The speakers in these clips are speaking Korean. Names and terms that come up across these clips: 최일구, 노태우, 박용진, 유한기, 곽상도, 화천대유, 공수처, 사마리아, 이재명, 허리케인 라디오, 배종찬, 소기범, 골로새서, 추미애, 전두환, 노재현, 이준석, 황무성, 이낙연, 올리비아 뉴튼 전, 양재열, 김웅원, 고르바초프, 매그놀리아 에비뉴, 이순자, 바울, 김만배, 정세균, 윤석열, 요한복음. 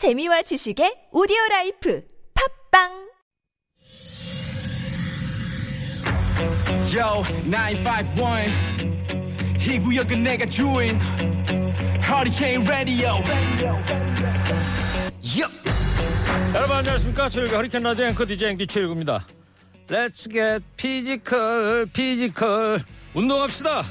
재미와 지식의 오디오라이프 팝빵. Yo, 951 이 구역은 내가 주인 허리케인 라디오. 여러분 안녕하십니까. 최일구 허리케인 라디오 앵커 DJ 앵디 최일구입니다. Let's get physical, physical. 운동합시다.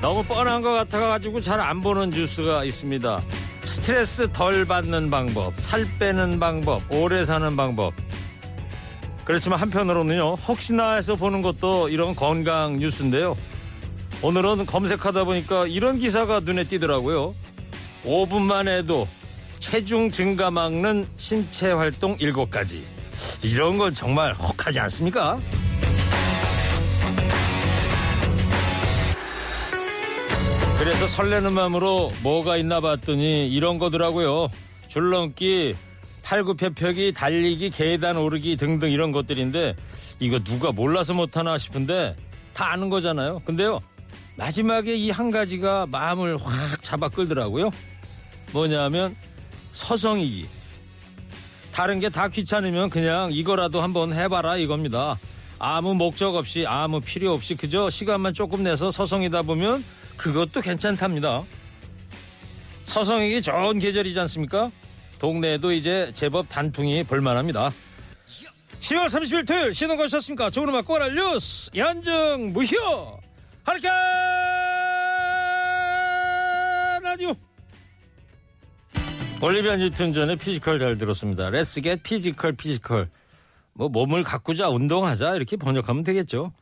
너무 뻔한 것 같아가지고 잘 안 보는 뉴스가 있습니다. 스트레스 덜 받는 방법, 살 빼는 방법, 오래 사는 방법. 그렇지만 한편으로는요, 혹시나 해서 보는 것도 이런 건강 뉴스인데요. 오늘은 검색하다 보니까 이런 기사가 눈에 띄더라고요. 5분만 해도 체중 증가 막는 신체 활동 7가지. 이런 건 정말 혹하지 않습니까? 그래서 설레는 마음으로 뭐가 있나 봤더니 이런 거더라고요. 줄넘기, 팔굽혀펴기, 달리기, 계단 오르기 등등 이런 것들인데 이거 누가 몰라서 못하나 싶은데 다 아는 거잖아요. 근데요, 마지막에 이 한 가지가 마음을 확 잡아 끌더라고요. 뭐냐면 서성이기. 다른 게 다 귀찮으면 그냥 이거라도 한번 해봐라 이겁니다. 아무 목적 없이, 아무 필요 없이 그저 시간만 조금 내서 서성이다 보면 그것도 괜찮답니다. 서성이기 좋은 계절이지 않습니까? 동네에도 이제 제법 단풍이 볼만합니다. 10월 30일 토요일 신혼 가셨습니까? 좋은 음악 꼬랄 뉴스 연정 무효 허리케인 라디오. 올리비아 뉴튼 전의 피지컬 잘 들었습니다. Let's get 피지컬. 뭐 몸을 가꾸자, 운동하자 이렇게 번역하면 되겠죠.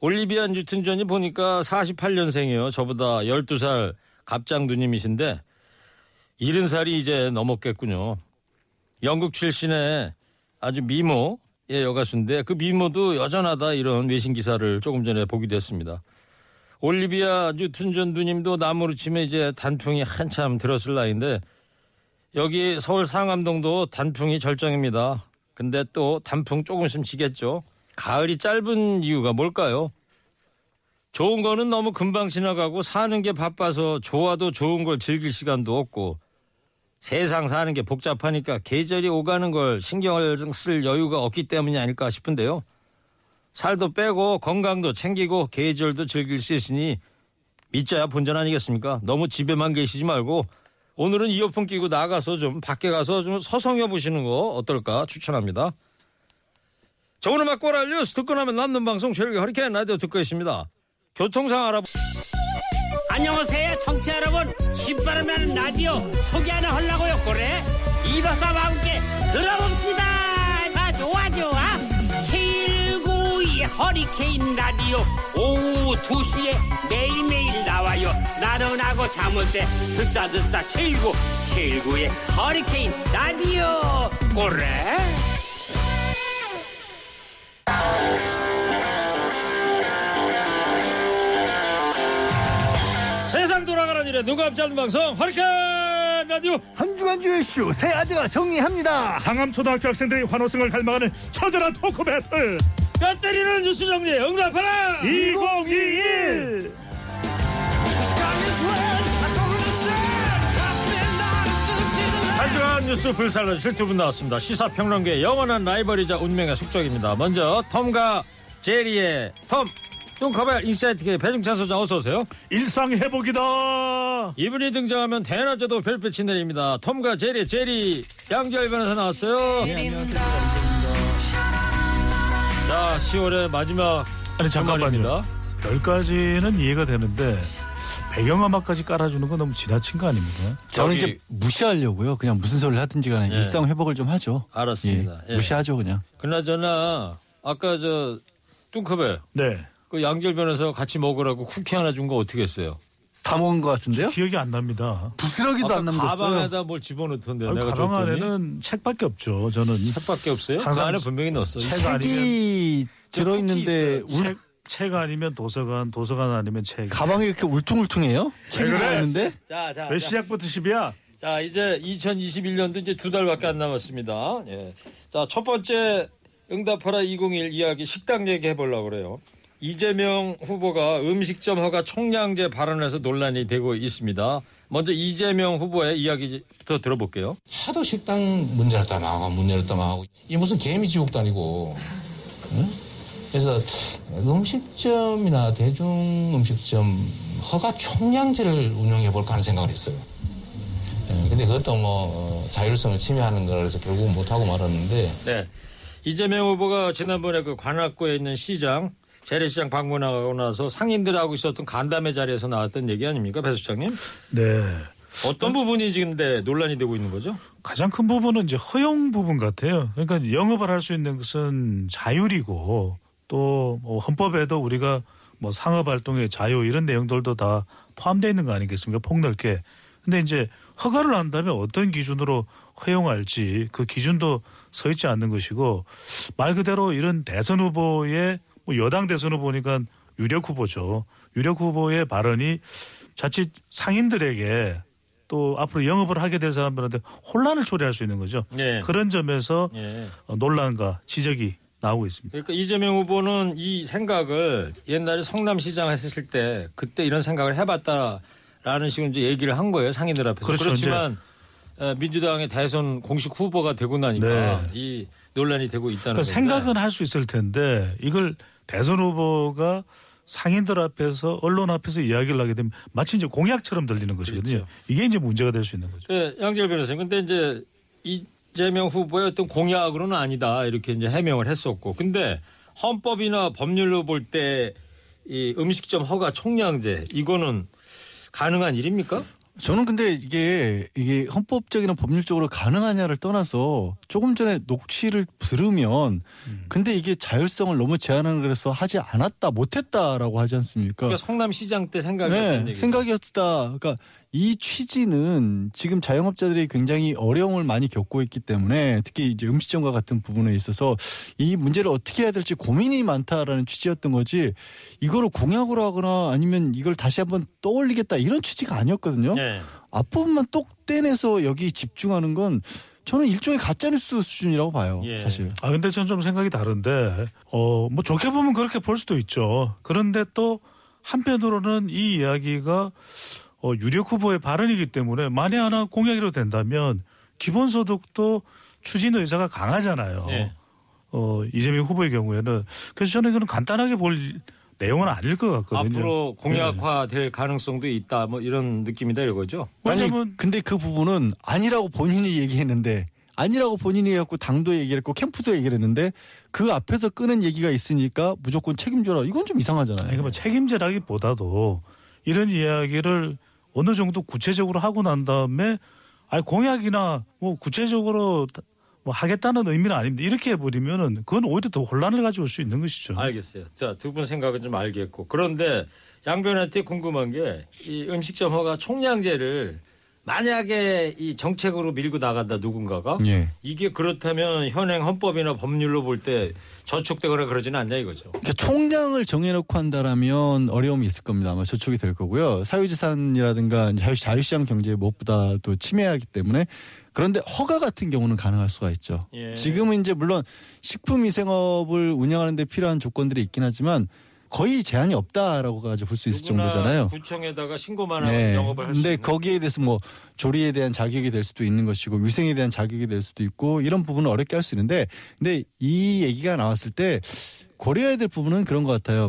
올리비아 뉴튼 전이 보니까 48년생이에요. 저보다 12살 갑장 누님이신데 70살이 이제 넘었겠군요. 영국 출신의 아주 미모의 여가수인데 그 미모도 여전하다 이런 외신 기사를 조금 전에 보기도 했습니다. 올리비아 뉴튼 전 누님도 나무로 치면 이제 단풍이 한참 들었을 나이인데 여기 서울 상암동도 단풍이 절정입니다. 근데 또 단풍 조금씩 지겠죠. 가을이 짧은 이유가 뭘까요? 좋은 거는 너무 금방 지나가고 사는 게 바빠서 좋아도 좋은 걸 즐길 시간도 없고 세상 사는 게 복잡하니까 계절이 오가는 걸 신경을 쓸 여유가 없기 때문이 아닐까 싶은데요. 살도 빼고 건강도 챙기고 계절도 즐길 수 있으니 믿자야 본전 아니겠습니까? 너무 집에만 계시지 말고 오늘은 이어폰 끼고 나가서 좀 밖에 가서 좀 서성여 보시는 거 어떨까 추천합니다. 좋은 음악 꼬랄 뉴스 듣고 나면 남는 방송 최일구 허리케인 라디오 듣고 있습니다. 교통상 안녕하세요 청취자 여러분. 신바람 나는 라디오 소개 하나 하려고요. 그래? 이박사와 함께 들어봅시다. 아 좋아. 최일구의 허리케인 라디오 오후 2시에 매일매일 나와요. 나른하고 잠올 때 듣자 최일구의 허리케인 라디오. 그래? 세상 돌아가는 일에 누가 앞지 않는 방송 허리케인 라디오. 한 주간 주의 쇼 새 아재가 정리합니다. 상암초등학교 학생들이 환호성을 갈망하는 처절한 토크 배틀. 뼈 때리는 뉴스 정리 응답하라 2021. 한 주간 뉴스 불살라실 두 분 나왔습니다. 시사평론계의 영원한 라이벌이자 운명의 숙적입니다. 먼저 톰과 제리의 톰 뚱커벨 인사이트계의 배종찬 소장 어서오세요. 일상회복이다. 이분이 등장하면 대낮에도 별빛이 내립니다. 톰과 제리, 양재열 변호사 나왔어요. 네, 안녕하세요. 자, 10월의 마지막 주말입니다. 10가지는 이해가 되는데 배경음악까지 깔아주는 건 너무 지나친 거 아닙니까? 저는 이제 무시하려고요. 그냥 무슨 소리를 하든지 간에 일상회복을 좀 하죠. 알았습니다. 예. 무시하죠 그냥. 그나저나 아까 저 뚱커벨 네. 그 양재열 변호사 같이 먹으라고 쿠키 하나 준 거 어떻게 했어요? 다 먹은 것 같은데요? 기억이 안 납니다. 부스러기도 안 남겼어요. 가방에다 뭘 집어넣던데요. 내가 가방 안에는 책밖에 없죠. 저는 책밖에 없어요? 그 안에 분명히 넣었어요. 책이 들어있는데 책 아니면 도서관, 도서관 아니면 책. 가방이 이렇게 울퉁울퉁해요? 책이 들어있는데? 자, 왜 시작부터 10이야? 자, 이제 2021년도 이제 두 달밖에 안 남았습니다. 예. 자, 첫 번째 응답하라 2021 이야기 식당 얘기해 보려고 그래요. 이재명 후보가 음식점 허가 총량제 발언에서 논란이 되고 있습니다. 먼저 이재명 후보의 이야기부터 들어볼게요. 하도 식당 문 열었다 나가고 문 열었다 나가고 이게 무슨 개미지옥도 아니고 응? 그래서 음식점이나 대중음식점 허가 총량제를 운영해볼까 하는 생각을 했어요. 근데 그것도 뭐 자율성을 침해하는 거라서 결국은 못하고 말았는데 네. 이재명 후보가 지난번에 그 관악구에 있는 시장 재래시장 방문하고 나서 상인들하고 있었던 간담회 자리에서 나왔던 얘기 아닙니까, 배 소장님? 네. 어떤 부분이 지금 논란이 되고 있는 거죠? 가장 큰 부분은 이제 허용 부분 같아요. 그러니까 영업을 할 수 있는 것은 자율이고 또 뭐 헌법에도 우리가 뭐 상업활동의 자유 이런 내용들도 다 포함되어 있는 거 아니겠습니까? 폭넓게. 근데 이제 허가를 한다면 어떤 기준으로 허용할지 그 기준도 서 있지 않는 것이고 말 그대로 이런 대선 후보의 여당 대선 후보니까 유력 후보죠. 유력 후보의 발언이 자칫 상인들에게 또 앞으로 영업을 하게 될 사람들한테 혼란을 초래할 수 있는 거죠. 예. 그런 점에서 예. 논란과 지적이 나오고 있습니다. 그러니까 이재명 후보는 이 생각을 옛날에 성남시장 했을 때 그때 이런 생각을 해봤다라는 식으로 이제 얘기를 한 거예요. 상인들 앞에서. 그렇죠. 그렇지만 민주당의 대선 공식 후보가 되고 나니까 네. 이 논란이 되고 있다는 거죠. 그러니까 생각은 할 수 있을 텐데 이걸 대선 후보가 상인들 앞에서 언론 앞에서 이야기를 하게 되면 마치 이제 공약처럼 들리는 것이거든요. 그렇죠. 이게 이제 문제가 될 수 있는 거죠. 네, 양재열 변호사님. 근데 이제 이재명 후보의 어떤 공약으로는 아니다 이렇게 이제 해명을 했었고, 근데 헌법이나 법률로 볼 때 이 음식점 허가 총량제 이거는 가능한 일입니까? 저는 근데 이게 헌법적이나 법률적으로 가능하냐를 떠나서 조금 전에 녹취를 들으면 근데 이게 자율성을 너무 제한을 그래서 하지 않았다 못했다라고 하지 않습니까? 그러니까 성남시장 때 생각이었던 네, 생각이었다. 그러니까 이 취지는 지금 자영업자들이 굉장히 어려움을 많이 겪고 있기 때문에 특히 이제 음식점과 같은 부분에 있어서 이 문제를 어떻게 해야 될지 고민이 많다라는 취지였던 거지 이거를 공약으로 하거나 아니면 이걸 다시 한번 떠올리겠다 이런 취지가 아니었거든요. 네. 앞부분만 똑 떼내서 여기 집중하는 건 저는 일종의 가짜뉴스 수준이라고 봐요. 예. 사실. 아 근데 저는 좀 생각이 다른데 뭐 좋게 보면 그렇게 볼 수도 있죠. 그런데 또 한편으로는 이 이야기가 유력 후보의 발언이기 때문에 만에 하나 공약으로 된다면 기본소득도 추진 의사가 강하잖아요. 네. 이재명 후보의 경우에는. 그래서 저는 이건 간단하게 볼 내용은 아닐 것 같거든요. 앞으로 공약화될 네. 가능성도 있다. 뭐 이런 느낌이다 이거죠. 왜냐면 아니, 근데 그 부분은 아니라고 본인이 얘기했는데 아니라고 본인이 해갖고 당도 얘기했고 캠프도 얘기했는데 그 앞에서 끄는 얘기가 있으니까 무조건 책임져라. 이건 좀 이상하잖아요. 아니, 그러니까 책임제라기보다도 이런 이야기를 어느 정도 구체적으로 하고 난 다음에 아니 공약이나 뭐 구체적으로 뭐 하겠다는 의미는 아닙니다. 이렇게 해버리면은 그건 오히려 더 혼란을 가져올 수 있는 것이죠. 알겠어요. 자, 두 분 생각은 좀 알겠고 그런데 양변한테 궁금한 게 이 음식점 허가 총량제를 만약에 이 정책으로 밀고 나간다 누군가가 예. 이게 그렇다면 현행 헌법이나 법률로 볼 때 저촉되거나 그러지는 않냐 이거죠. 그러니까 총량을 정해놓고 한다라면 어려움이 있을 겁니다. 아마 저촉이 될 거고요. 사유재산이라든가 자유시장 경제에 무엇보다도 침해하기 때문에 그런데 허가 같은 경우는 가능할 수가 있죠. 예. 지금은 이제 물론 식품위생업을 운영하는 데 필요한 조건들이 있긴 하지만 거의 제한이 없다라고까지 볼 수 있을 정도잖아요. 구청에다가 신고만 하면 네. 영업을 할 수 있는. 근데 거기에 대해서 뭐 조리에 대한 자격이 될 수도 있는 것이고 위생에 대한 자격이 될 수도 있고 이런 부분은 어렵게 할 수 있는데 근데 이 얘기가 나왔을 때 고려해야 될 부분은 그런 것 같아요.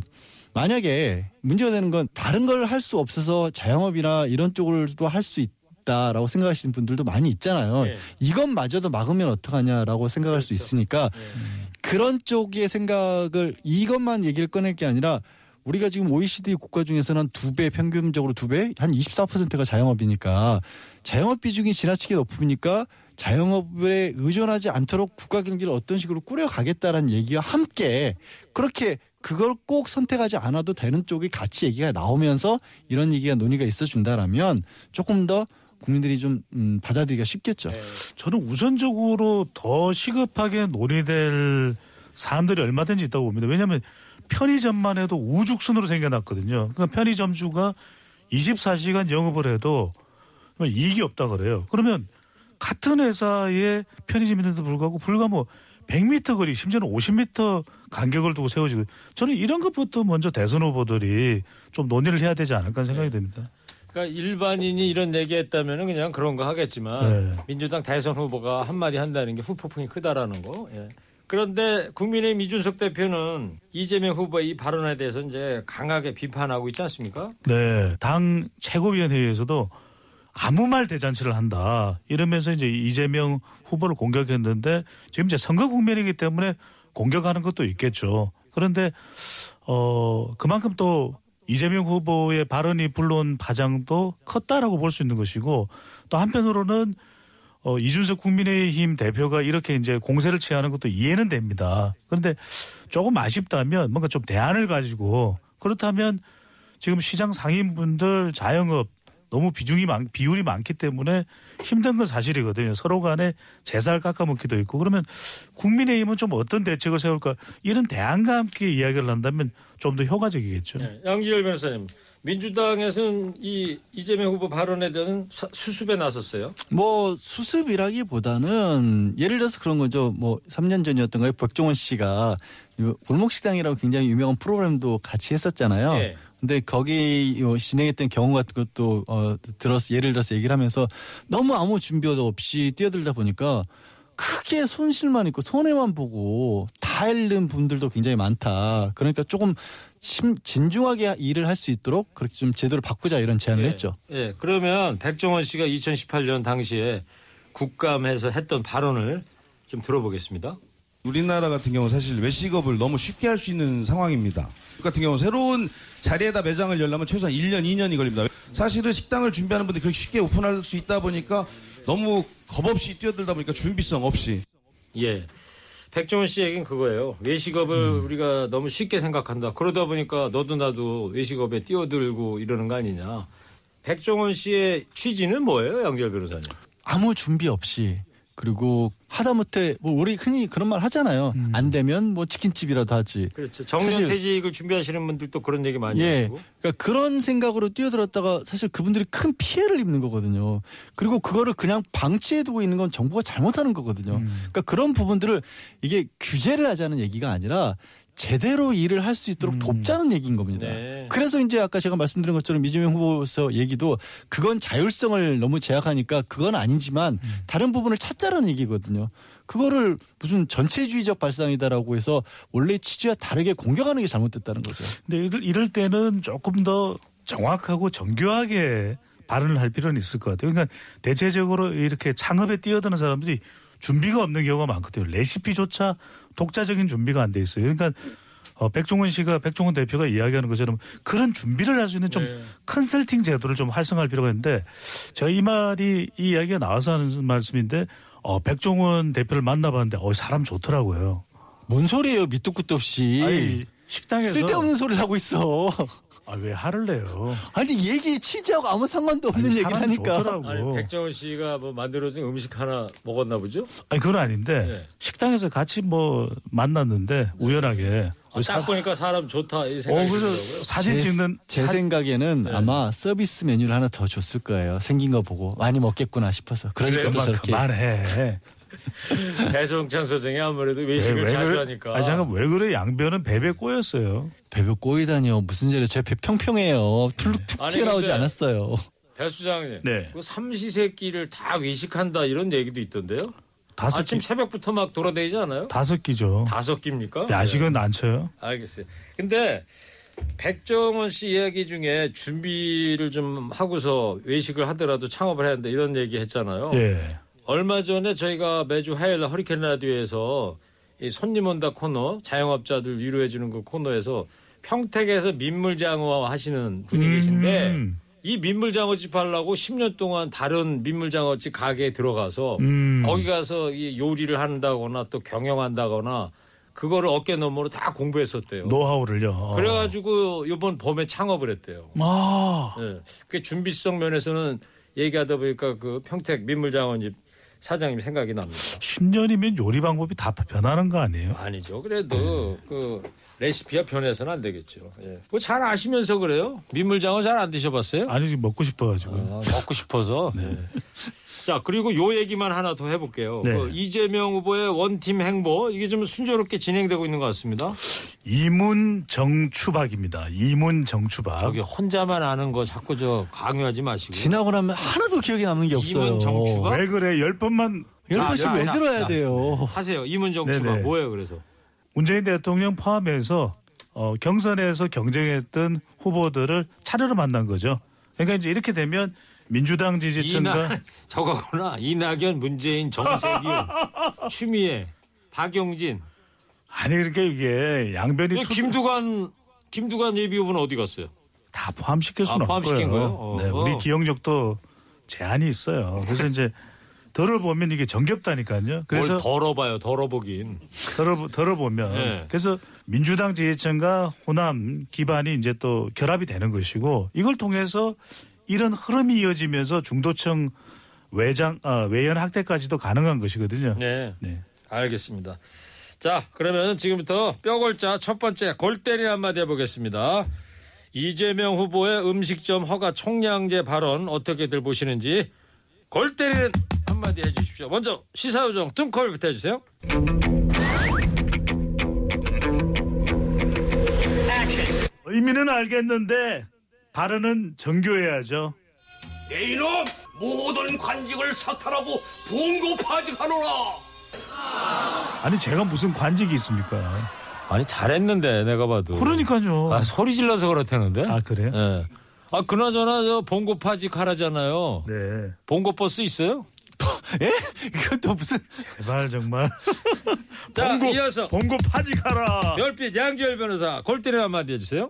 만약에 문제가 되는 건 다른 걸 할 수 없어서 자영업이나 이런 쪽으로도 할 수 있다라고 생각하시는 분들도 많이 있잖아요. 네. 이것마저도 막으면 어떡하냐라고 생각할 그렇죠. 수 있으니까 네. 그런 쪽의 생각을 이것만 얘기를 꺼낼 게 아니라 우리가 지금 OECD 국가 중에서는 한 2배 평균적으로 2배 한 24%가 자영업이니까 자영업 비중이 지나치게 높으니까 자영업에 의존하지 않도록 국가 경기를 어떤 식으로 꾸려가겠다라는 얘기와 함께 그렇게 그걸 꼭 선택하지 않아도 되는 쪽이 같이 얘기가 나오면서 이런 얘기가 논의가 있어준다라면 조금 더 국민들이 좀 받아들이기가 쉽겠죠. 네. 저는 우선적으로 더 시급하게 논의될 사안들이 얼마든지 있다고 봅니다. 왜냐하면 편의점만 해도 우죽순으로 생겨났거든요. 그러니까 편의점주가 24시간 영업을 해도 이익이 없다 그래요. 그러면 같은 회사의 편의점인데도 불구하고 불과 뭐 100m 거리, 심지어는 50m 간격을 두고 세워지고, 저는 이런 것부터 먼저 대선 후보들이 좀 논의를 해야 되지 않을까 생각이 듭니다. 그러니까 일반인이 이런 얘기했다면 그냥 그런 거 하겠지만 민주당 대선 후보가 한마디 한다는 게 후폭풍이 크다라는 거. 예. 그런데 국민의힘 이준석 대표는 이재명 후보의 이 발언에 대해서 이제 강하게 비판하고 있지 않습니까? 네. 당 최고위원회에서도 아무 말 대잔치를 한다 이러면서 이제 이재명 후보를 공격했는데, 지금 이제 선거 국면이기 때문에 공격하는 것도 있겠죠. 그런데 그만큼 또 이재명 후보의 발언이 불러온 파장도 컸다라고 볼 수 있는 것이고, 또 한편으로는 이준석 국민의힘 대표가 이렇게 이제 공세를 취하는 것도 이해는 됩니다. 그런데 조금 아쉽다면 뭔가 좀 대안을 가지고, 그렇다면 지금 시장 상인분들, 자영업 너무 비율이 많기 때문에 힘든 건 사실이거든요. 서로 간에 제살 깎아먹기도 있고, 그러면 국민의힘은 좀 어떤 대책을 세울까, 이런 대안과 함께 이야기를 한다면 좀 더 효과적이겠죠. 네, 양재열 변호사님, 민주당에서는 이 이재명 후보 발언에 대한 수습에 나섰어요? 뭐 수습이라기보다는 예를 들어서 그런 거죠. 뭐 3년 전이었던가요? 백종원 씨가 골목식당이라고 굉장히 유명한 프로그램도 같이 했었잖아요. 네. 근데 거기 진행했던 경우 같은 것도 예를 들어서 얘기를 하면서 너무 아무 준비도 없이 뛰어들다 보니까 크게 손실만 있고 손해만 보고 다 잃는 분들도 굉장히 많다. 그러니까 조금 진중하게 일을 할 수 있도록 그렇게 좀 제도를 바꾸자 이런 제안을 했죠. 예, 그러면 백종원 씨가 2018년 당시에 국감에서 했던 발언을 좀 들어보겠습니다. 우리나라 같은 경우 사실 외식업을 너무 쉽게 할 수 있는 상황입니다. 그 같은 경우 새로운 자리에다 매장을 열려면 최소한 1년, 2년이 걸립니다. 사실은 식당을 준비하는 분들이 그렇게 쉽게 오픈할 수 있다 보니까 너무 겁없이 뛰어들다 보니까 준비성 없이. 예, 백종원 씨 얘기는 그거예요. 외식업을 우리가 너무 쉽게 생각한다. 그러다 보니까 너도 나도 외식업에 뛰어들고 이러는 거 아니냐. 백종원 씨의 취지는 뭐예요, 양재열 변호사님? 아무 준비 없이. 그리고 하다못해 뭐 우리 흔히 그런 말 하잖아요. 안 되면 뭐 치킨집이라도 하지. 그렇죠. 정년퇴직을 준비하시는 분들도 그런 얘기 많이 하시고. 그러니까 그런 생각으로 뛰어들었다가 사실 그분들이 큰 피해를 입는 거거든요. 그리고 그거를 그냥 방치해두고 있는 건 정부가 잘못하는 거거든요. 그러니까 그런 부분들을 이게 규제를 하자는 얘기가 아니라 제대로 일을 할 수 있도록 돕자는 얘기인 겁니다. 네. 그래서 이제 아까 제가 말씀드린 것처럼 이재명 후보서 얘기도 그건 자율성을 너무 제약하니까 그건 아니지만 다른 부분을 찾자라는 얘기거든요. 그거를 무슨 전체주의적 발상이다라고 해서 원래 취지와 다르게 공격하는 게 잘못됐다는 거죠. 근데 이럴 때는 조금 더 정확하고 정교하게 발언을 할 필요는 있을 것 같아요. 그러니까 대체적으로 이렇게 창업에 뛰어드는 사람들이 준비가 없는 경우가 많거든요. 레시피조차 독자적인 준비가 안 돼 있어요. 그러니까 백종원 대표가 이야기하는 것처럼 그런 준비를 할 수 있는 좀 컨설팅 제도를 좀 활성화할 필요가 있는데, 제가 이 말이 이 이야기가 나와서 하는 말씀인데 백종원 대표를 만나봤는데 사람 좋더라고요. 뭔 소리예요? 밑도 끝도 없이. 아니, 식당에서 쓸데없는 소리를 하고 있어. 아, 왜 화를 내요? 아니, 얘기 취지하고 아무 상관도 없는 얘기를 하니까. 아니, 백종원 씨가 뭐 만들어진 음식 하나 먹었나 보죠? 아니, 그건 아닌데 식당에서 같이 뭐 만났는데 우연하게. 아, 딱 보니까 사람 좋다 이 생각이 들더라고요. 사진 찍는 제 생각에는 아마 서비스 메뉴를 하나 더 줬을 거예요. 생긴 거 보고 많이 먹겠구나 싶어서. 그러니까 저렇게 말해. 배종찬 소장이 아무래도 외식을 자주 하니까. 아, 잠깐, 왜 그래? 양변은 베베 꼬였어요. 베베 꼬이다니요. 무슨 일이에요? 제 배 평평해요. 툭 튀어나오지 않았어요. 배 수장님, 그 삼시세끼를 다 외식한다 이런 얘기도 있던데요. 다섯 아침 끼. 새벽부터 막 돌아다니지 않아요? 다섯 끼죠. 다섯 끼입니까? 야식은 안 쳐요. 알겠어요. 근데 백종원 씨 이야기 중에 준비를 좀 하고서 외식을 하더라도 창업을 해야 한다 이런 얘기 했잖아요. 네. 얼마 전에 저희가 매주 화요일 날 허리케인 라디오에서 이 손님 온다 코너, 자영업자들 위로해 주는 그 코너에서 평택에서 민물장어 하시는 분이 계신데, 이 민물장어집 하려고 10년 동안 다른 민물장어집 가게에 들어가서 거기 가서 이 요리를 한다거나 또 경영한다거나 그거를 어깨너머로 다 공부했었대요. 노하우를요. 그래가지고 이번 봄에 창업을 했대요. 아. 네. 그 준비성 면에서는 얘기하다 보니까 그 평택 민물장어집 사장님 생각이 납니다. 10년이면 요리 방법이 다 변하는 거 아니에요? 아니죠. 그래도 그 레시피가 변해서는 안 되겠죠. 예. 뭐 잘 아시면서 그래요? 민물장어 잘 안 드셔봤어요? 아니, 지금 먹고 싶어가지고. 먹고 싶어서. 네. 자, 그리고 요 얘기만 하나 더 해볼게요. 네. 이재명 후보의 원팀 행보, 이게 좀 순조롭게 진행되고 있는 것 같습니다. 이문 정추박입니다. 이문 정추박. 저기 혼자만 아는 거 자꾸 저 강요하지 마시고. 지나고 나면 하나도 기억에 남는 게 없어요. 이문 정추박? 왜 그래? 10번만. 10번씩 왜 들어야 돼요? 하세요. 이문 정추박. 뭐예요 그래서? 문재인 대통령 포함해서 경선에서 경쟁했던 후보들을 차례로 만난 거죠. 그러니까 이제 이렇게 되면 민주당 지지층과 저거구나. 이낙연, 문재인, 정세균, 추미애, 박용진. 아니 그러니까 이게 양변이. 김두관 예비후보는 어디 갔어요? 다 포함시킬 수는 없고요. 거예요? 네, 우리 기억력도 제한이 있어요. 그래서 이제 들어보면 이게 정겹다니까요. 그래서 뭘 덜어봐요. 들어보면. 네. 그래서 민주당 지지층과 호남 기반이 이제 또 결합이 되는 것이고, 이걸 통해서 이런 흐름이 이어지면서 중도층 외연 확대까지도 가능한 것이거든요. 네. 네. 알겠습니다. 자, 그러면 지금부터 뼈골자 첫 번째 골때리 한마디 해보겠습니다. 이재명 후보의 음식점 허가 총량제 발언 어떻게들 보시는지 골때리는 한마디 해주십시오. 먼저 시사요정 뚱콜부터 해주세요. 의미는 알겠는데 발언은 정교해야죠. 네 이놈 모든 관직을 사탈하고 봉고파직하노라. 아니 제가 무슨 관직이 있습니까? 아니 잘했는데 내가 봐도. 그러니까요. 아, 소리 질러서 그렇다는데. 아 그래요? 네. 아 그나저나 저 봉고파직 하라잖아요. 네. 봉고버스 있어요? 예? 이것도 무슨? 제발 정말. 자, 이어서 봉고파직 하라. 별빛 양재열 변호사 골때리 한마디 해주세요.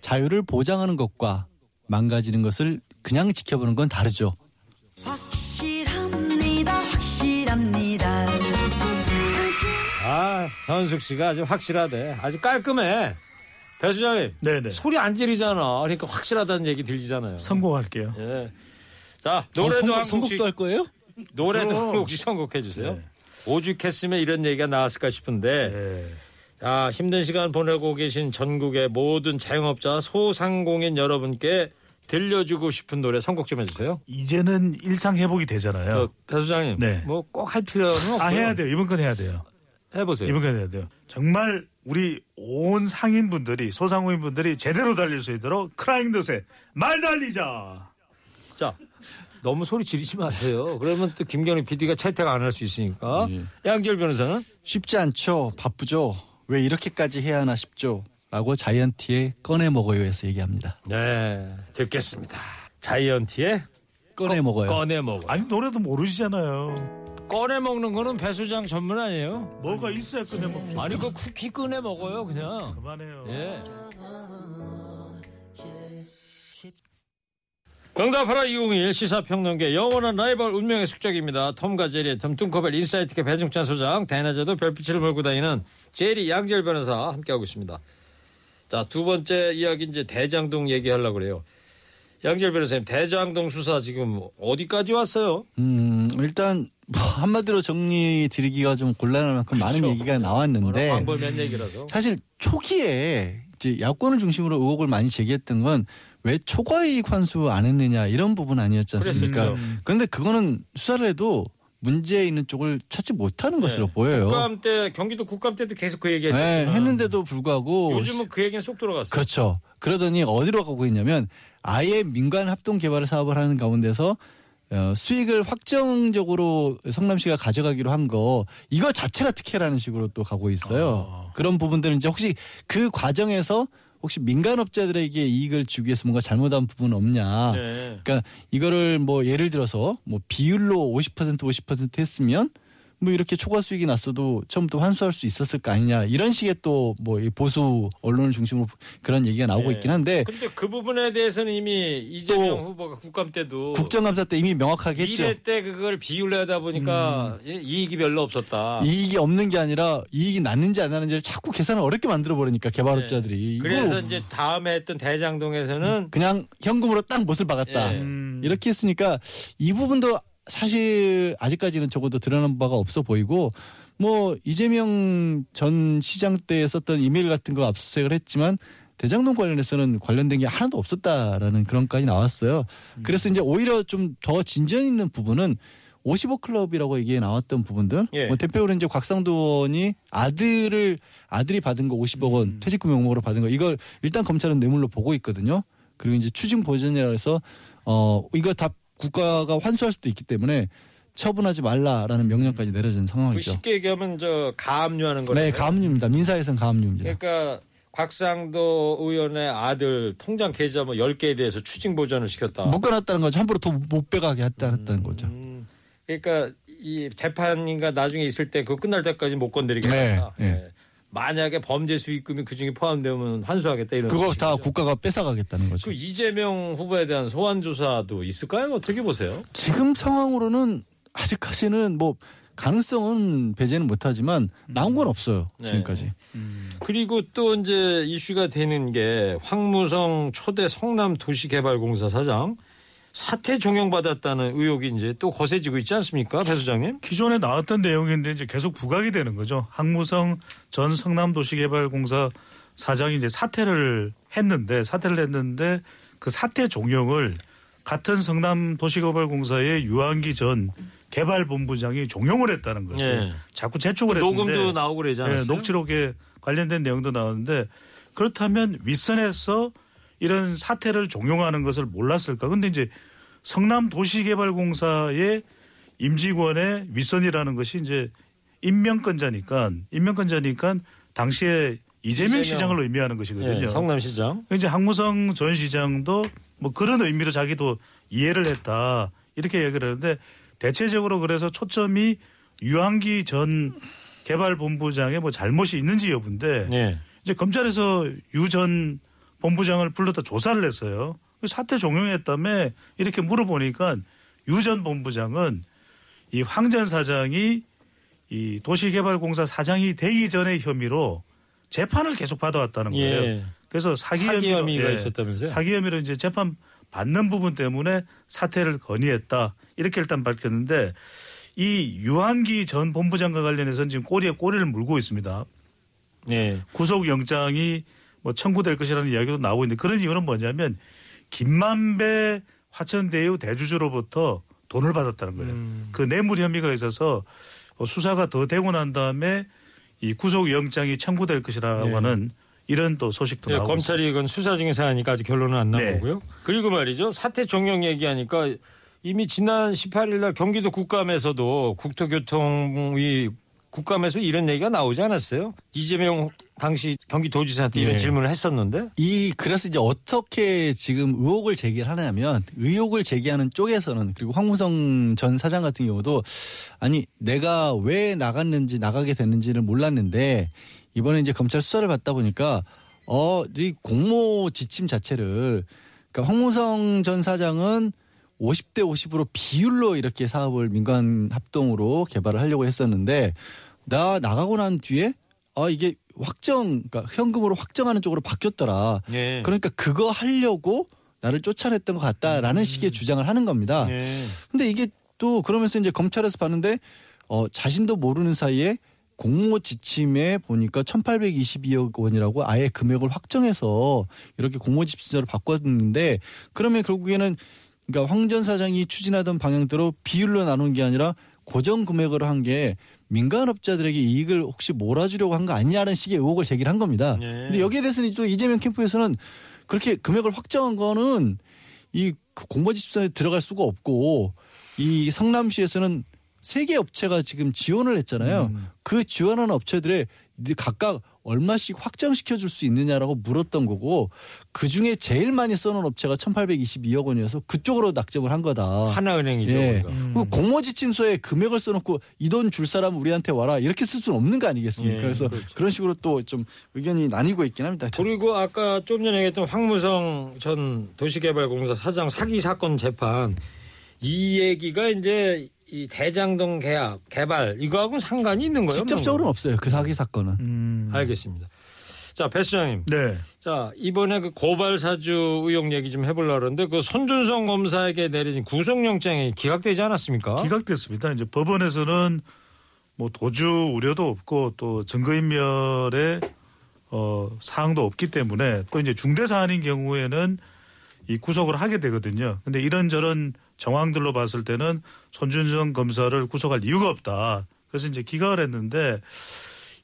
자유를 보장하는 것과 망가지는 것을 그냥 지켜보는 건 다르죠. 확실합니다. 확실합니다. 아, 현숙 씨가 아주 확실하대. 아주 깔끔해. 배 수장님. 네네. 소리 안 지르잖아. 그러니까 확실하다는 얘기 들리잖아요. 선곡할게요. 예. 자, 노래도 한 곡씩. 선곡도 할 거예요? 노래도 한 곡씩 선곡해 주세요. 네. 오죽했으면 이런 얘기가 나왔을까 싶은데. 네. 자, 힘든 시간 보내고 계신 전국의 모든 자영업자 소상공인 여러분께 들려주고 싶은 노래 선곡 좀 해주세요. 이제는 일상 회복이 되잖아요. 배 소장님, 네. 뭐 꼭 할 필요는 없고요. 아, 해야 돼요. 이번 건 해야 돼요. 해보세요. 이번 건 해야 돼요. 정말 우리 온 상인분들이, 소상공인분들이 제대로 달릴 수 있도록 크라잉도세 말 달리자. 자, 너무 소리 지르지 마세요. 그러면 또 김경희 PD가 채택 안 할 수 있으니까. 예. 양재열 변호사는? 쉽지 않죠. 바쁘죠. 왜 이렇게까지 해야 하나 싶죠? 라고 자이언티의 꺼내 먹어요에서 얘기합니다. 네, 듣겠습니다. 자이언티의 꺼내 먹어요. 꺼내 먹어요. 아니 노래도 모르시잖아요. 꺼내 먹는 거는 배수장 전문 아니에요? 뭐가 있어야 꺼내 먹죠. 아니 그 쿠키 꺼내 먹어요 그냥. 그만해요. 예. 정답하라 201 시사평론계 영원한 라이벌 운명의 숙적입니다. 톰과 제리의 덤뚱커벨 인사이트계 배종찬 소장, 대낮에도 별빛을 몰고 다니는 제리 양재열 변호사 함께하고 있습니다. 자, 두 번째 이야기 이제 대장동 얘기하려고 그래요. 양재열 변호사님, 대장동 수사 지금 어디까지 왔어요? 일단 뭐 한마디로 정리 드리기가 좀 곤란할 만큼 그렇죠. 많은 얘기가 나왔는데 방법면 얘기라서 사실 초기에 이제 야권을 중심으로 의혹을 많이 제기했던 건 왜 초과이익 환수 안 했느냐 이런 부분 아니었지 않습니까? 그런데 그거는 수사를 해도 문제 있는 쪽을 찾지 못하는 것으로 보여요. 국감 때, 경기도 국감 때도 계속 그 얘기 했었죠. 했는데도 불구하고. 요즘은 그 얘기는 쏙 들어갔어요. 그렇죠. 그러더니 어디로 가고 있냐면 아예 민관 합동 개발 사업을 하는 가운데서 수익을 확정적으로 성남시가 가져가기로 한 거 이거 자체가 특혜라는 식으로 또 가고 있어요. 그런 부분들은 이제 혹시 그 과정에서 혹시 민간업자들에게 이익을 주기 위해서 뭔가 잘못한 부분은 없냐. 네. 그러니까 이거를 뭐 예를 들어서 뭐 비율로 50% 50% 했으면 뭐 이렇게 초과 수익이 났어도 처음부터 환수할 수 있었을 거 아니냐. 이런 식의 또 뭐 보수 언론을 중심으로 그런 얘기가 나오고 있긴 한데. 그런데 그 부분에 대해서는 이미 이재명 후보가 국감 때도. 국정감사 때 이미 명확하게 했죠. 이래 때 그걸 비율로 하다 보니까 이익이 별로 없었다. 이익이 없는 게 아니라 이익이 났는지 안 났는지를 자꾸 계산을 어렵게 만들어버리니까 개발업자들이. 네. 그래서 이제 다음에 했던 대장동에서는. 그냥 현금으로 딱 못을 박았다. 예. 이렇게 했으니까 이 부분도 사실 아직까지는 적어도 드러난 바가 없어 보이고 뭐 이재명 전 시장 때 썼던 이메일 같은 거 압수수색을 했지만 대장동 관련해서는 관련된 게 하나도 없었다라는 그런까지 나왔어요. 그래서 이제 오히려 좀 더 진전 있는 부분은 55클럽이라고 얘기에 나왔던 부분들. 예. 뭐 대표로 이제 곽상도원이 아들이 받은 거 50억 원 퇴직금 명목으로 받은 거 이걸 일단 검찰은 뇌물로 보고 있거든요. 그리고 이제 추징 보전이라 해서 이거 다 국가가 환수할 수도 있기 때문에 처분하지 말라라는 명령까지 내려진 상황이죠. 쉽게 얘기하면 저 가압류하는 거네요. 네, 가압류입니다. 민사에서는 가압류입니다. 그러니까 곽상도 의원의 아들 통장 계좌 뭐 10개에 대해서 추징 보전을 시켰다. 묶어놨다는 거죠. 함부로 돈 못 빼가게 했다는 거죠. 그러니까 이 재판인가 나중에 있을 때 그 끝날 때까지 못 건드리게 했다. 네. 네. 만약에 범죄 수익금이 그중에 포함되면 환수하겠다 이런. 그거 다 국가가 뺏어가겠다는 거죠. 그 이재명 후보에 대한 소환 조사도 있을까요? 어떻게 보세요? 지금 상황으로는 아직까지는 뭐 가능성은 배제는 못하지만 나온 건 없어요 지금까지. 네. 그리고 또 이제 이슈가 되는 게 황무성 초대 성남도시개발공사 사장. 사퇴 종용받았다는 의혹이 이제 또 거세지고 있지 않습니까? 배 소장님. 기존에 나왔던 내용인데 이제 계속 부각이 되는 거죠. 황무성 전 성남도시개발공사 사장이 이제 사퇴를 했는데 그 사퇴 종용을 같은 성남도시개발공사의 유한기 전 개발본부장이 종용을 했다는 거죠. 예. 자꾸 재촉을 했는데. 녹음도 나오고 그러지 않았어요? 네, 녹취록에 관련된 내용도 나오는데 그렇다면 윗선에서 이런 사태를 종용하는 것을 몰랐을까? 근데 이제 성남도시개발공사의 임직원의 윗선이라는 것이 이제 임명권자니까 당시에 이재명 시장을 의미하는 것이거든요. 네, 성남시장. 이제 황무성 전 시장도 뭐 그런 의미로 자기도 이해를 했다 이렇게 얘기를 하는데 대체적으로 그래서 초점이 유한기 전 개발본부장의 뭐 잘못이 있는지 여부인데 네. 이제 검찰에서 유 전 본부장을 불러다 조사를 했어요. 사퇴 종용했다며 이렇게 물어보니까 유 전 본부장은 이 황 전 사장이 이 도시개발공사 사장이 되기 전의 혐의로 재판을 계속 받아왔다는 거예요. 예. 그래서 사기 혐의가 있었다면서요? 사기 혐의로 이제 재판 받는 부분 때문에 사퇴를 건의했다 이렇게 일단 밝혔는데 이 유한기 전 본부장과 관련해서는 지금 꼬리에 꼬리를 물고 있습니다. 예. 구속영장이 뭐 청구될 것이라는 이야기도 나오고 있는데 그런 이유는 뭐냐면 김만배 화천대유 대주주로부터 돈을 받았다는 거예요. 그 뇌물 혐의가 있어서 수사가 더 되고 난 다음에 이 구속영장이 청구될 것이라고 하는 이런 또 소식도 나오고 검찰이 있어요. 이건 수사 중의 사안이니까 아직 결론은 안 나온 거고요. 그리고 말이죠. 사퇴 종용 얘기하니까 이미 지난 18일 날 경기도 국감에서도 국토교통위 국감에서 이런 얘기가 나오지 않았어요? 이재명 당시 경기도지사한테 이런 질문을 했었는데. 그래서 이제 어떻게 지금 의혹을 제기를 하냐면 의혹을 제기하는 쪽에서는 그리고 황무성 전 사장 같은 경우도 아니 내가 왜 나가게 됐는지를 몰랐는데 이번에 이제 검찰 수사를 받다 보니까 이 공모 지침 자체를 그러니까 황무성 전 사장은 50대 50으로 비율로 이렇게 사업을 민간 합동으로 개발을 하려고 했었는데 나가고 난 뒤에 이게 그러니까 현금으로 확정하는 쪽으로 바뀌었더라. 예. 그러니까 그거 하려고 나를 쫓아냈던 것 같다라는 식의 주장을 하는 겁니다. 근데 이게 또 그러면서 이제 검찰에서 봤는데 자신도 모르는 사이에 공모 지침에 보니까 1,822억 원이라고 아예 금액을 확정해서 이렇게 공모 지침으로 바꿨는데 그러면 결국에는 그러니까 황 전 사장이 추진하던 방향대로 비율로 나눈 게 아니라 고정 금액으로 한 게 민간업자들에게 이익을 혹시 몰아주려고 한 거 아니냐는 식의 의혹을 제기를 한 겁니다. 네. 근데 여기에 대해서는 또 이재명 캠프에서는 그렇게 금액을 확정한 거는 이 공모집선에 들어갈 수가 없고 이 성남시에서는 3개 업체가 지금 지원을 했잖아요. 그 지원하는 업체들의 각각 얼마씩 확정시켜 줄 수 있느냐라고 물었던 거고 그중에 제일 많이 써놓은 업체가 1,822억 원이어서 그쪽으로 낙점을 한 거다. 하나은행이죠. 예. 공모지침서에 금액을 써놓고 이 돈 줄 사람 우리한테 와라 이렇게 쓸 수는 없는 거 아니겠습니까? 예, 그래서 그렇죠. 그런 식으로 또 좀 의견이 나뉘고 있긴 합니다. 그리고 아까 좀 전에 얘기했던 황무성 전 도시개발공사 사장 사기 사건 재판 이 얘기가 이제 이 대장동 개발 이거하고는 상관이 있는 거예요? 직접적으로는 없어요. 그 사기 사건은. 알겠습니다. 자, 배 수장님. 네. 자, 이번에 그 고발 사주 의혹 얘기 좀 해보려고 하는데 그 손준성 검사에게 내려진 구속영장이 기각되지 않았습니까? 기각됐습니다. 이제 법원에서는 뭐 도주 우려도 없고 또 증거인멸의 사항도 없기 때문에 또 이제 중대 사안인 경우에는 이 구속을 하게 되거든요. 그런데 이런저런 정황들로 봤을 때는 손준성 검사를 구속할 이유가 없다. 그래서 이제 기각을 했는데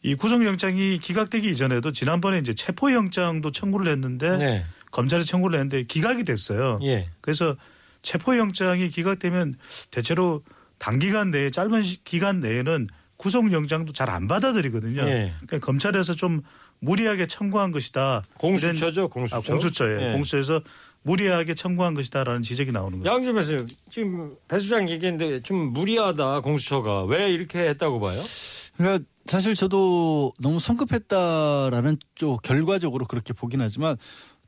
이 구속영장이 기각되기 이전에도 지난번에 이제 체포영장도 청구를 했는데 네. 검찰이 청구를 했는데 기각이 됐어요. 예. 그래서 체포영장이 기각되면 대체로 단기간 내에 짧은 기간 내에는 구속영장도 잘 안 받아들이거든요. 예. 그러니까 검찰에서 좀 무리하게 청구한 것이다. 공수처죠. 공수처. 공수처예요. 예. 공수처에서 무리하게 청구한 것이다라는 지적이 나오는 거예요. 양지열 교수님 지금 배 수장 얘기했는데 좀 무리하다 공수처가 왜 이렇게 했다고 봐요? 그러니까 사실 저도 너무 성급했다라는 쪽 결과적으로 그렇게 보긴 하지만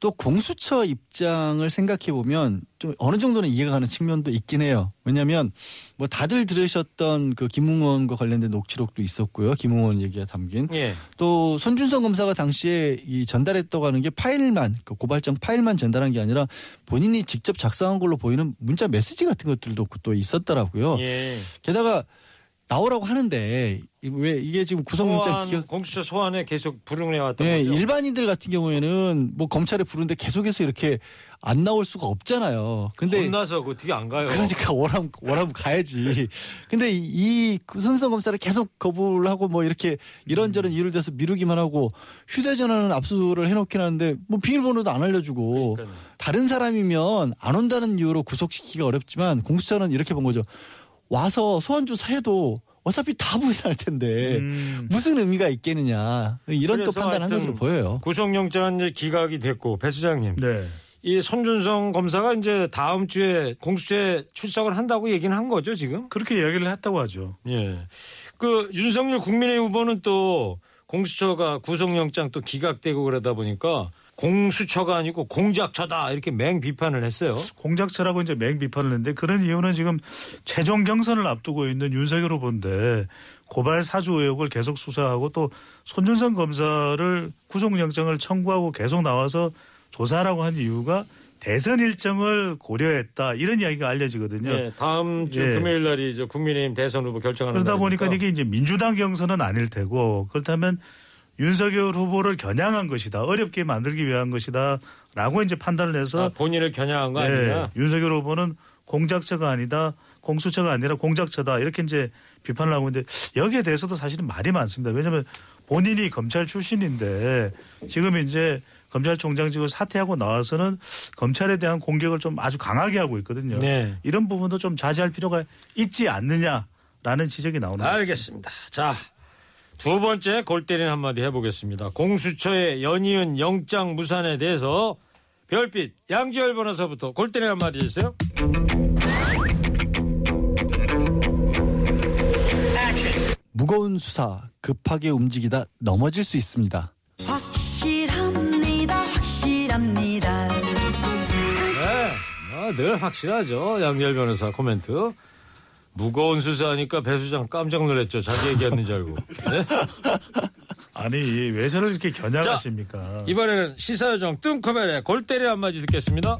또 공수처 입장을 생각해 보면 좀 어느 정도는 이해가 가는 측면도 있긴 해요. 왜냐하면 뭐 다들 들으셨던 그 김웅원과 관련된 녹취록도 있었고요. 김웅원 얘기가 담긴. 예. 또 손준성 검사가 당시에 이 전달했다고 하는 게 파일만 그 고발장 파일만 전달한 게 아니라 본인이 직접 작성한 걸로 보이는 문자 메시지 같은 것들도 또 있었더라고요. 예. 게다가 나오라고 하는데 왜 이게 지금 구속영장 기각 공수처 소환에 계속 불응해왔던 네, 거죠. 일반인들 같은 경우에는 뭐 검찰에 부르는데 계속해서 이렇게 안 나올 수가 없잖아요. 근데 혼나서 어떻게 안 가요? 그러니까 워라면 가야지. 근데 이 손준성 검사를 계속 거부를 하고 뭐 이렇게 이런저런 이유를 대서 미루기만 하고 휴대전화는 압수를 해놓긴 하는데 뭐 비밀번호도 안 알려주고 그러니까요. 다른 사람이면 안 온다는 이유로 구속시키기가 어렵지만 공수처는 이렇게 본 거죠. 와서 소환조사해도 어차피 다 부인할 텐데 무슨 의미가 있겠느냐 이런 또 판단한 것으로 보여요. 구속영장 이제 기각이 됐고 배 수장님, 네. 이 손준성 검사가 이제 다음 주에 공수처에 출석을 한다고 얘기는 한 거죠 지금? 그렇게 이야기를 했다고 하죠. 예, 그 윤석열 국민의 후보는 또 공수처가 구속영장 또 기각되고 그러다 보니까. 공수처가 아니고 공작처다 이렇게 맹비판을 했어요. 공작처라고 이제 맹비판을 했는데 그런 이유는 지금 최종 경선을 앞두고 있는 윤석열 후보인데 고발 사주 의혹을 계속 수사하고 또 손준성 검사를 구속영장을 청구하고 계속 나와서 조사하라고 한 이유가 대선 일정을 고려했다 이런 이야기가 알려지거든요. 네, 다음 주 네. 금요일 날이 이제 국민의힘 대선 후보 결정하는 날이니까. 그러다 보니까 이게 이제 민주당 경선은 아닐 테고 그렇다면 윤석열 후보를 겨냥한 것이다. 어렵게 만들기 위한 것이다. 라고 이제 판단을 해서. 아, 본인을 겨냥한 거 아니냐. 네, 윤석열 후보는 공작처가 아니다. 공수처가 아니라 공작처다. 이렇게 이제 비판을 하고 있는데 여기에 대해서도 사실은 말이 많습니다. 왜냐하면 본인이 검찰 출신인데 지금 이제 검찰총장직을 사퇴하고 나와서는 검찰에 대한 공격을 좀 아주 강하게 하고 있거든요. 네. 이런 부분도 좀 자제할 필요가 있지 않느냐라는 지적이 나오네요. 알겠습니다. 자. 두 번째 골때린 한마디 해보겠습니다. 공수처의 연이은 영장 무산에 대해서 별빛 양재열 변호사부터 골때린 한마디 해주세요. 무거운 수사 급하게 움직이다 넘어질 수 있습니다. 확실합니다. 확실합니다. 네, 늘 확실하죠. 양재열 변호사 코멘트. 무거운 수사하니까 배 수장 깜짝 놀랐죠. 자기 얘기하는 줄 알고. 네? 아니 왜 저를 이렇게 겨냥하십니까. 자, 이번에는 시사요정 뚱커벨의 골때리 한마디 듣겠습니다.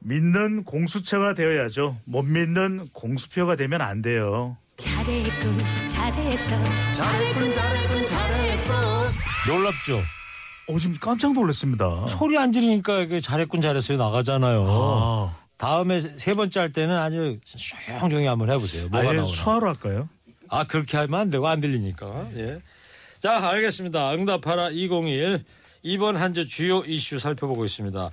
믿는 공수처가 되어야죠. 못 믿는 공수표가 되면 안 돼요. 잘했군 잘했어 잘했군 잘했군 잘했어. 놀랍죠. 지금 깜짝 놀랐습니다. 소리 안 지르니까 잘했군 잘했어요 나가잖아요. 아. 다음에 세 번째 할 때는 아주 조용히 한번 해보세요. 뭐가 나오나. 수화로 할까요? 아 그렇게 하면 안 되고 안 들리니까. 예. 자 알겠습니다. 응답하라 2021 이번 한 주 주요 이슈 살펴보고 있습니다.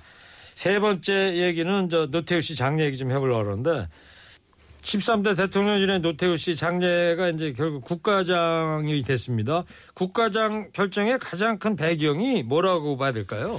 세 번째 얘기는 저 노태우 씨 장례 얘기 좀 해보려고 하는데 13대 대통령실에 노태우 씨 장례가 이제 결국 국가장이 됐습니다. 국가장 결정의 가장 큰 배경이 뭐라고 봐야 될까요?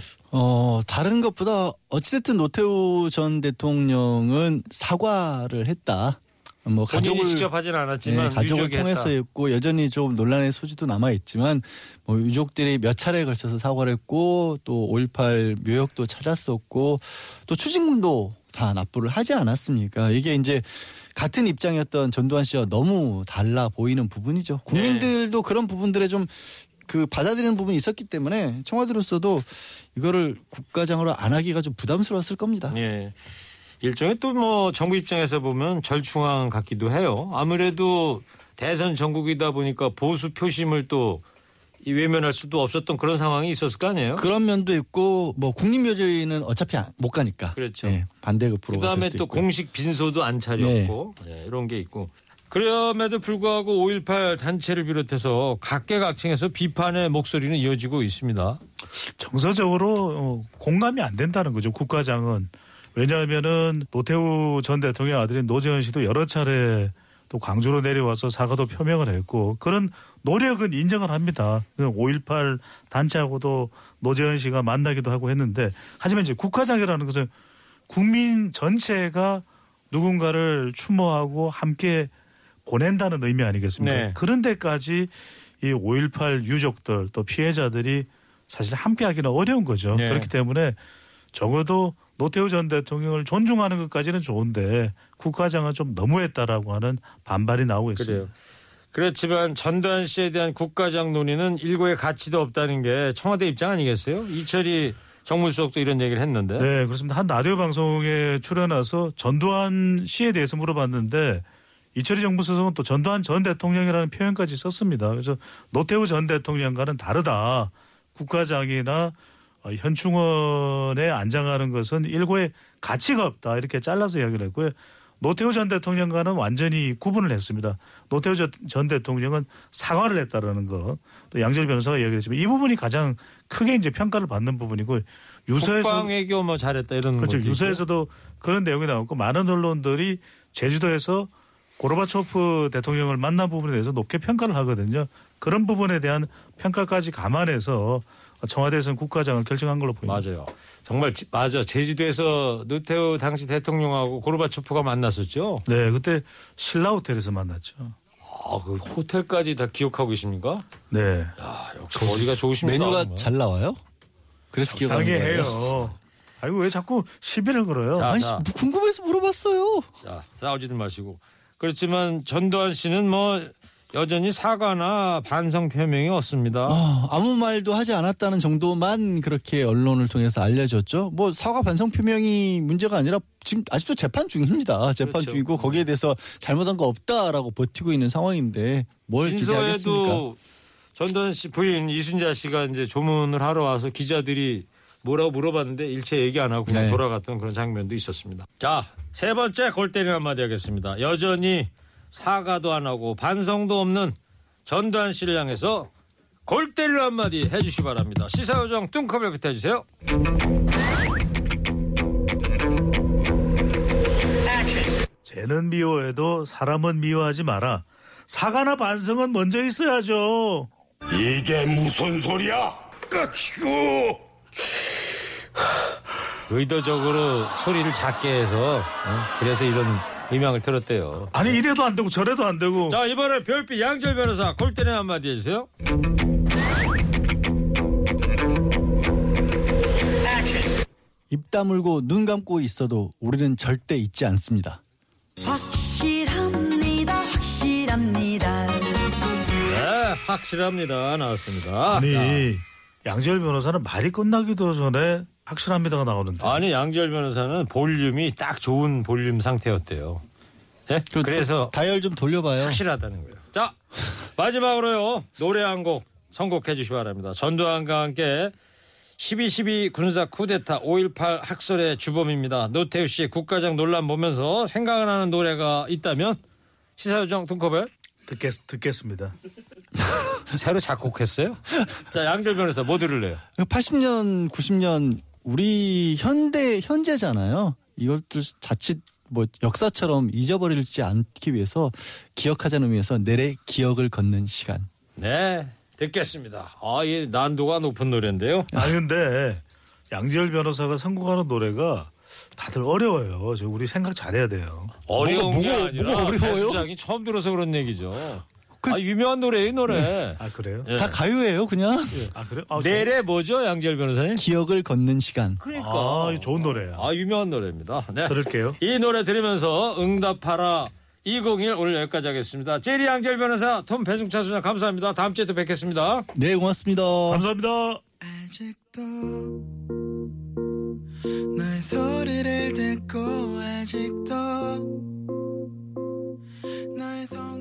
다른 것보다 어찌됐든 노태우 전 대통령은 사과를 했다. 뭐 가족을 직접 하진 않았지만 네, 가족을 통해서였고 여전히 좀 논란의 소지도 남아 있지만 뭐 유족들이 몇 차례에 걸쳐서 사과를 했고 또 5.18 묘역도 찾았었고 또 추징금도 다 납부를 하지 않았습니까? 이게 이제 같은 입장이었던 전두환 씨와 너무 달라 보이는 부분이죠. 국민들도 네. 그런 부분들에 좀 그 받아들이는 부분이 있었기 때문에 청와대로서도 이거를 국가장으로 안 하기가 좀 부담스러웠을 겁니다. 네. 일종의 또 뭐 정부 입장에서 보면 절충안 같기도 해요. 아무래도 대선 전국이다 보니까 보수 표심을 또 외면할 수도 없었던 그런 상황이 있었을 거 아니에요? 그런 면도 있고 뭐 국립묘지는 어차피 못 가니까. 그렇죠. 네, 반대급으로. 그다음에 또 있고요. 공식 빈소도 안 차렸고 네. 네, 이런 게 있고. 그럼에도 불구하고 5.18 단체를 비롯해서 각계각층에서 비판의 목소리는 이어지고 있습니다. 정서적으로 공감이 안 된다는 거죠. 국가장은. 왜냐하면은 노태우 전 대통령 아들인 노재현 씨도 여러 차례 또 광주로 내려와서 사과도 표명을 했고 그런 노력은 인정을 합니다. 5.18 단체하고도 노재현 씨가 만나기도 하고 했는데 하지만 이제 국가장이라는 것은 국민 전체가 누군가를 추모하고 함께 보낸다는 의미 아니겠습니까? 네. 그런데까지 이 5.18 유족들 또 피해자들이 사실 함께하기는 어려운 거죠. 네. 그렇기 때문에 적어도 노태우 전 대통령을 존중하는 것까지는 좋은데 국가장은 좀 너무했다라고 하는 반발이 나오고 있습니다. 그래요. 그렇지만 전두환 씨에 대한 국가장 논의는 일고의 가치도 없다는 게 청와대 입장 아니겠어요? 이철희 정무수석도 이런 얘기를 했는데. 네, 그렇습니다. 한 라디오 방송에 출연해서 전두환 씨에 대해서 물어봤는데 이철희 정부 수석은 또 전두환 전 대통령이라는 표현까지 썼습니다. 그래서 노태우 전 대통령과는 다르다. 국가장이나 현충원에 안장하는 것은 일고의 가치가 없다. 이렇게 잘라서 이야기를 했고요. 노태우 전 대통령과는 완전히 구분을 했습니다. 노태우 전 대통령은 사과를 했다라는 것. 또 양재열 변호사가 이야기했지만 이 부분이 가장 크게 이제 평가를 받는 부분이고 유서에서 국방외교 뭐 잘했다 이런 그렇죠. 유서에서도 그런 내용이 나왔고 많은 언론들이 제주도에서 고르바초프 대통령을 만난 부분에 대해서 높게 평가를 하거든요. 그런 부분에 대한 평가까지 감안해서 청와대에서는 국가장을 결정한 걸로 보입니다. 맞아요. 정말 맞아. 제주도에서 노태우 당시 대통령하고 고르바초프가 만났었죠. 네. 그때 신라 호텔에서 만났죠. 아, 그 호텔까지 다 기억하고 계십니까? 네. 야, 역시 머리가 좋으십니다. 메뉴가 정말. 잘 나와요? 그래서 기억하는 거예요. 당연해요. 아이고 왜 자꾸 시비를 걸어요? 자, 아니, 궁금해서 물어봤어요. 자, 싸우지들 마시고. 그렇지만 전두환 씨는 뭐 여전히 사과나 반성 표명이 없습니다. 아무 말도 하지 않았다는 정도만 그렇게 언론을 통해서 알려졌죠. 뭐 사과 반성 표명이 문제가 아니라 지금 아직도 재판 중입니다. 재판 그렇죠. 중이고 거기에 대해서 잘못한 거 없다라고 버티고 있는 상황인데 뭘 기대하겠습니까? 전두환 씨 부인 이순자 씨가 이제 조문을 하러 와서 기자들이 뭐라고 물어봤는데 일체 얘기 안 하고 그냥 네. 돌아갔던 그런 장면도 있었습니다. 자, 세 번째 골때리는 한마디 하겠습니다. 여전히 사과도 안 하고 반성도 없는 전두환 씨를 향해서 골때리는 한마디 해주시 바랍니다. 시사요정 뚱커벨 붙여주세요. 쟤는 미워해도 사람은 미워하지 마라. 사과나 반성은 먼저 있어야죠. 이게 무슨 소리야? 까치고! 의도적으로 소리를 작게 해서 그래서 이런 음향을 틀었대요. 아니 이래도 안 되고 저래도 안 되고. 자 이번에 별빛 양재열 변호사 골때리는 한마디 해주세요. 입 다물고 눈 감고 있어도 우리는 절대 잊지 않습니다. 확실합니다. 확실합니다. 네 확실합니다. 나왔습니다. 아니 자. 양재열 변호사는 말이 끝나기도 전에 확실합니다가 나오는데. 아니 양재열 변호사는 볼륨이 딱 좋은 볼륨 상태였대요. 네? 그래서 다이얼 좀 돌려봐요. 확실하다는 거예요. 자 마지막으로요 노래 한 곡 선곡해 주시기 바랍니다. 전두환과 함께 12.12 군사 쿠데타 5.18 학살의 주범입니다. 노태우 씨의 국가장 논란 보면서 생각나는 노래가 있다면 시사요정 뚱커벨 듣겠습니다. 새로 작곡했어요? 자, 양재열 변호사 뭐 들을래요? 80년, 90년 우리 현재잖아요. 이것들 자칫 뭐 역사처럼 잊어버리지 않기 위해서 기억하자는 의미에서 내래 기억을 걷는 시간. 네, 듣겠습니다. 아, 예, 난도가 높은 노래인데요. 아, 근데 양재열 변호사가 선곡하는 노래가 다들 어려워요. 저 우리 생각 잘해야 돼요. 어려운 게 아니라 배수장이 처음 들어서 그런 얘기죠. 아 유명한 노래예요, 이 노래. 네. 아 그래요? 예. 다 가요예요, 그냥. 예. 아 그래요? 아, 내래 뭐죠, 양재열 변호사님? 기억을 걷는 시간. 그러니까. 아, 좋은 노래야. 아 유명한 노래입니다. 네. 들을게요. 이 노래 들으면서 응답하라 201 오늘 여기까지 하겠습니다. 제리 양재열 변호사, 톰 배종찬 소장 감사합니다. 다음 주에 또 뵙겠습니다. 네, 고맙습니다. 감사합니다. 아직도. 나의 소리를 듣고 아직도 나의 성